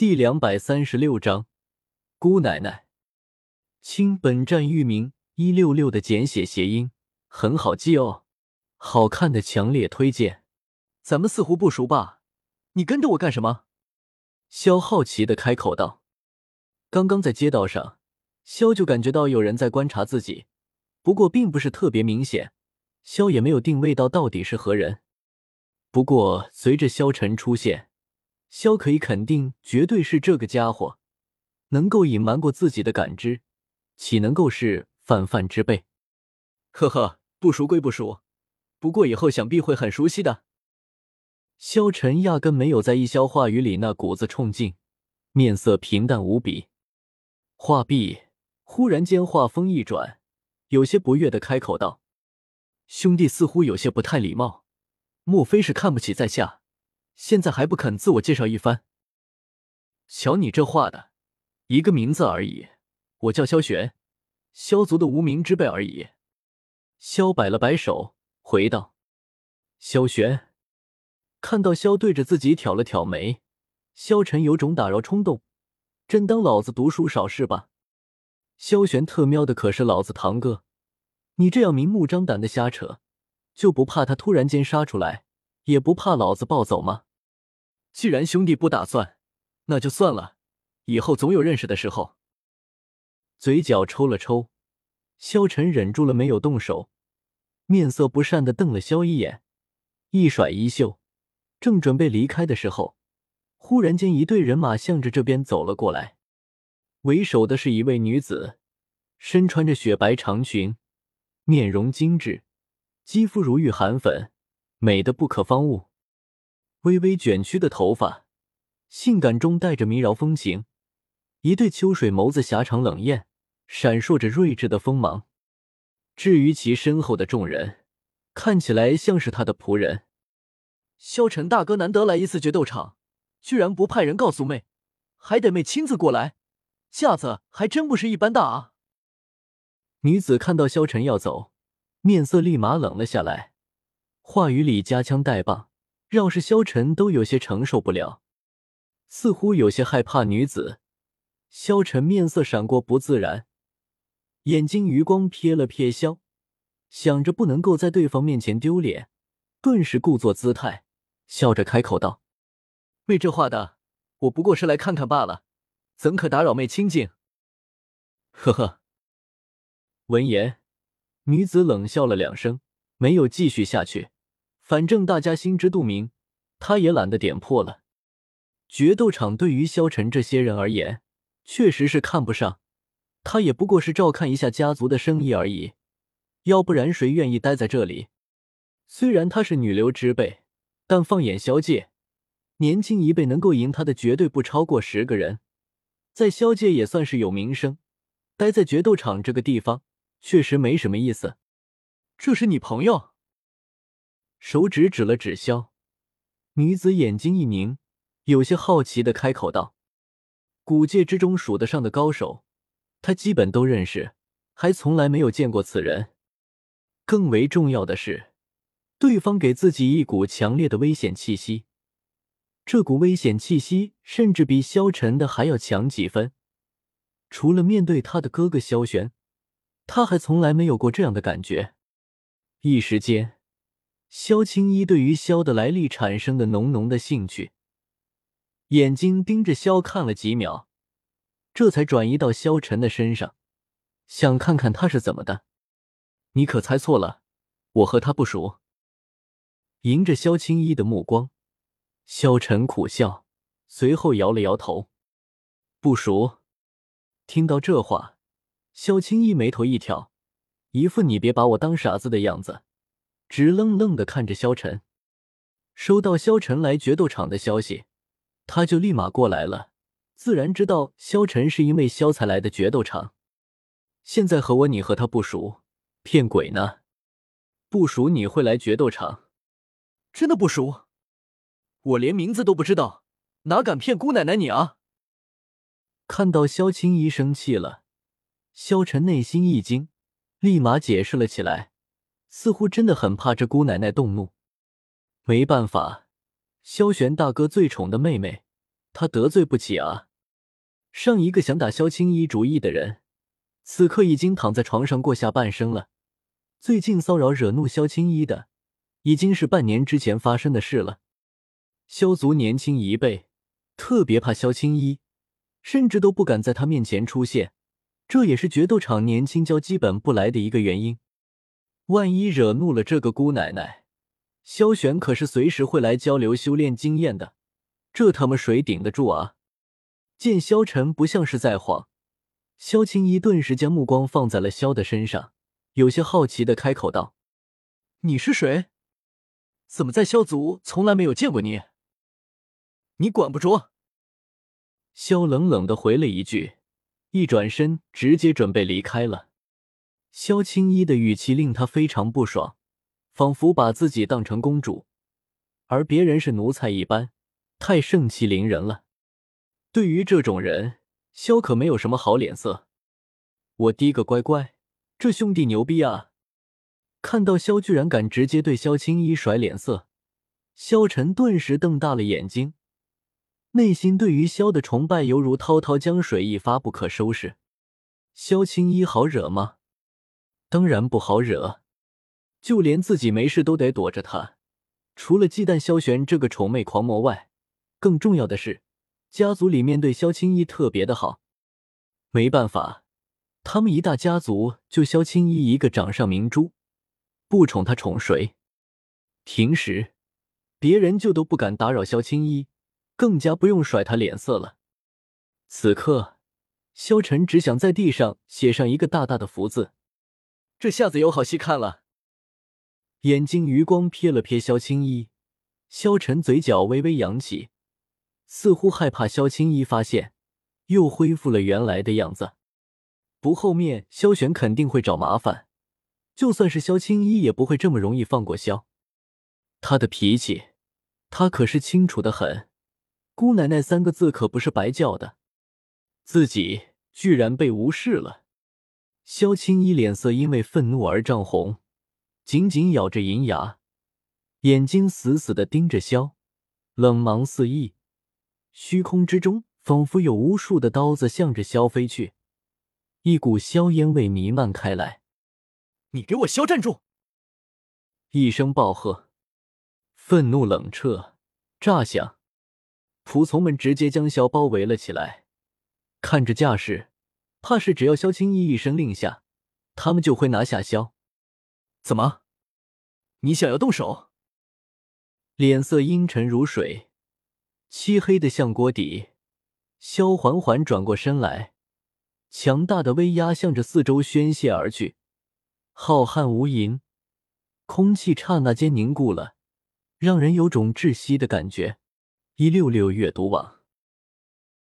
第236章姑奶奶。亲，本站域名166的简写谐音，很好记哦。好看的强烈推荐。咱们似乎不熟吧？你跟着我干什么？萧好奇地开口道。刚刚在街道上，萧就感觉到有人在观察自己，不过并不是特别明显，萧也没有定位到底是何人。不过随着萧晨出现，萧可以肯定，绝对是这个家伙，能够隐瞒过自己的感知，岂能够是泛泛之辈？呵呵，不熟归不熟，不过以后想必会很熟悉的。萧晨压根没有在意萧话语里那股子冲劲，面色平淡无比。话毕，忽然间话锋一转，有些不悦地开口道：“兄弟似乎有些不太礼貌，莫非是看不起在下？现在还不肯自我介绍一番？”瞧你这话的，一个名字而已，我叫萧玄，萧族的无名之辈而已。萧摆了摆手，回道：“萧玄。”看到萧对着自己挑了挑眉，萧晨有种打扰冲动，真当老子读书少是吧？萧玄特喵的可是老子堂哥，你这样明目张胆的瞎扯，就不怕他突然间杀出来，也不怕老子暴走吗？既然兄弟不打算，那就算了，以后总有认识的时候。嘴角抽了抽，萧晨忍住了没有动手，面色不善地瞪了萧一眼，一甩衣袖，正准备离开的时候，忽然间一队人马向着这边走了过来。为首的是一位女子，身穿着雪白长裙，面容精致，肌肤如玉含粉，美得不可方物。微微卷曲的头发，性感中带着迷绕风情，一对秋水眸子狭长冷艳，闪烁着睿智的锋芒。至于其身后的众人，看起来像是他的仆人。萧晨大哥难得来一次决斗场，居然不派人告诉妹，还得妹亲自过来，架子还真不是一般大啊。女子看到萧晨要走，面色立马冷了下来，话语里夹枪带棒，饶是萧晨都有些承受不了，似乎有些害怕女子。萧晨面色闪过不自然，眼睛余光瞥了瞥萧，想着不能够在对方面前丢脸，顿时故作姿态，笑着开口道：“妹这话的，我不过是来看看罢了，怎可打扰妹清静？”呵呵。闻言，女子冷笑了两声，没有继续下去。反正大家心知肚明，他也懒得点破了。决斗场对于萧晨这些人而言，确实是看不上，他也不过是照看一下家族的生意而已，要不然谁愿意待在这里？虽然他是女流之辈，但放眼萧界，年轻一辈能够赢他的绝对不超过10个人，在萧界也算是有名声，待在决斗场这个地方，确实没什么意思。这是你朋友？手指指了指萧，女子眼睛一凝，有些好奇地开口道：“古界之中数得上的高手，他基本都认识，还从来没有见过此人。更为重要的是，对方给自己一股强烈的危险气息，这股危险气息甚至比萧晨的还要强几分。除了面对他的哥哥萧玄，他还从来没有过这样的感觉。”一时间，萧青衣对于萧的来历产生的浓浓的兴趣，眼睛盯着萧看了几秒，这才转移到萧晨的身上，想看看他是怎么的。“你可猜错了，我和他不熟。”迎着萧青衣的目光，萧晨苦笑，随后摇了摇头。“不熟？”听到这话，萧青衣眉头一挑，一副你别把我当傻子的样子，直愣愣地看着萧晨。收到萧晨来决斗场的消息，他就立马过来了，自然知道萧晨是因为萧才来的决斗场。现在和我你和他不熟，骗鬼呢？不熟你会来决斗场？真的不熟？我连名字都不知道，哪敢骗姑奶奶你啊？看到萧青衣生气了，萧晨内心一惊，立马解释了起来，似乎真的很怕这姑奶奶动怒。没办法，萧玄大哥最宠的妹妹，他得罪不起啊。上一个想打萧青衣主意的人，此刻已经躺在床上过下半生了。最近骚扰惹怒萧青衣的，已经是半年之前发生的事了。萧族年轻一辈特别怕萧青衣，甚至都不敢在他面前出现，这也是决斗场年轻娇基本不来的一个原因。万一惹怒了这个姑奶奶，萧玄可是随时会来交流修炼经验的，这他妈谁顶得住啊？见萧晨不像是在晃，萧青衣顿时将目光放在了萧的身上，有些好奇地开口道：“你是谁？怎么在萧族从来没有见过你？你管不着。”萧冷冷地回了一句，一转身直接准备离开了。萧青衣的语气令他非常不爽，仿佛把自己当成公主，而别人是奴才一般，太盛气凌人了。对于这种人，萧可没有什么好脸色。我滴个乖乖，这兄弟牛逼啊！看到萧居然敢直接对萧青衣甩脸色，萧晨顿时瞪大了眼睛，内心对于萧的崇拜犹如滔滔江水一发不可收拾。萧青衣好惹吗？当然不好惹，就连自己没事都得躲着他。除了忌惮萧玄这个丑妹狂魔外，更重要的是家族里面对萧青衣特别的好。没办法，他们一大家族就萧青衣一个掌上明珠，不宠他宠谁？平时别人就都不敢打扰萧青衣，更加不用甩他脸色了。此刻萧晨只想在地上写上一个大大的福字，这下子有好戏看了。眼睛余光瞥了瞥萧青衣，萧晨嘴角微微扬起，似乎害怕萧青衣发现，又恢复了原来的样子。不，后面萧玄肯定会找麻烦，就算是萧青衣也不会这么容易放过萧。他的脾气，他可是清楚得很，姑奶奶三个字可不是白叫的。自己居然被无视了。萧青衣脸色因为愤怒而涨红，紧紧咬着银牙，眼睛死死地盯着萧，冷芒四溢，虚空之中仿佛有无数的刀子向着萧飞去，一股硝烟味弥漫开来。你给我萧站住！一声暴喝，愤怒冷彻，炸响，仆从们直接将萧包围了起来。看这架势，怕是只要萧青衣一声令下，他们就会拿下萧。怎么？你想要动手？脸色阴沉如水，漆黑的像锅底。萧缓缓转过身来，强大的威压向着四周宣泄而去，浩瀚无垠，空气刹那间凝固了，让人有种窒息的感觉。一六六阅读网。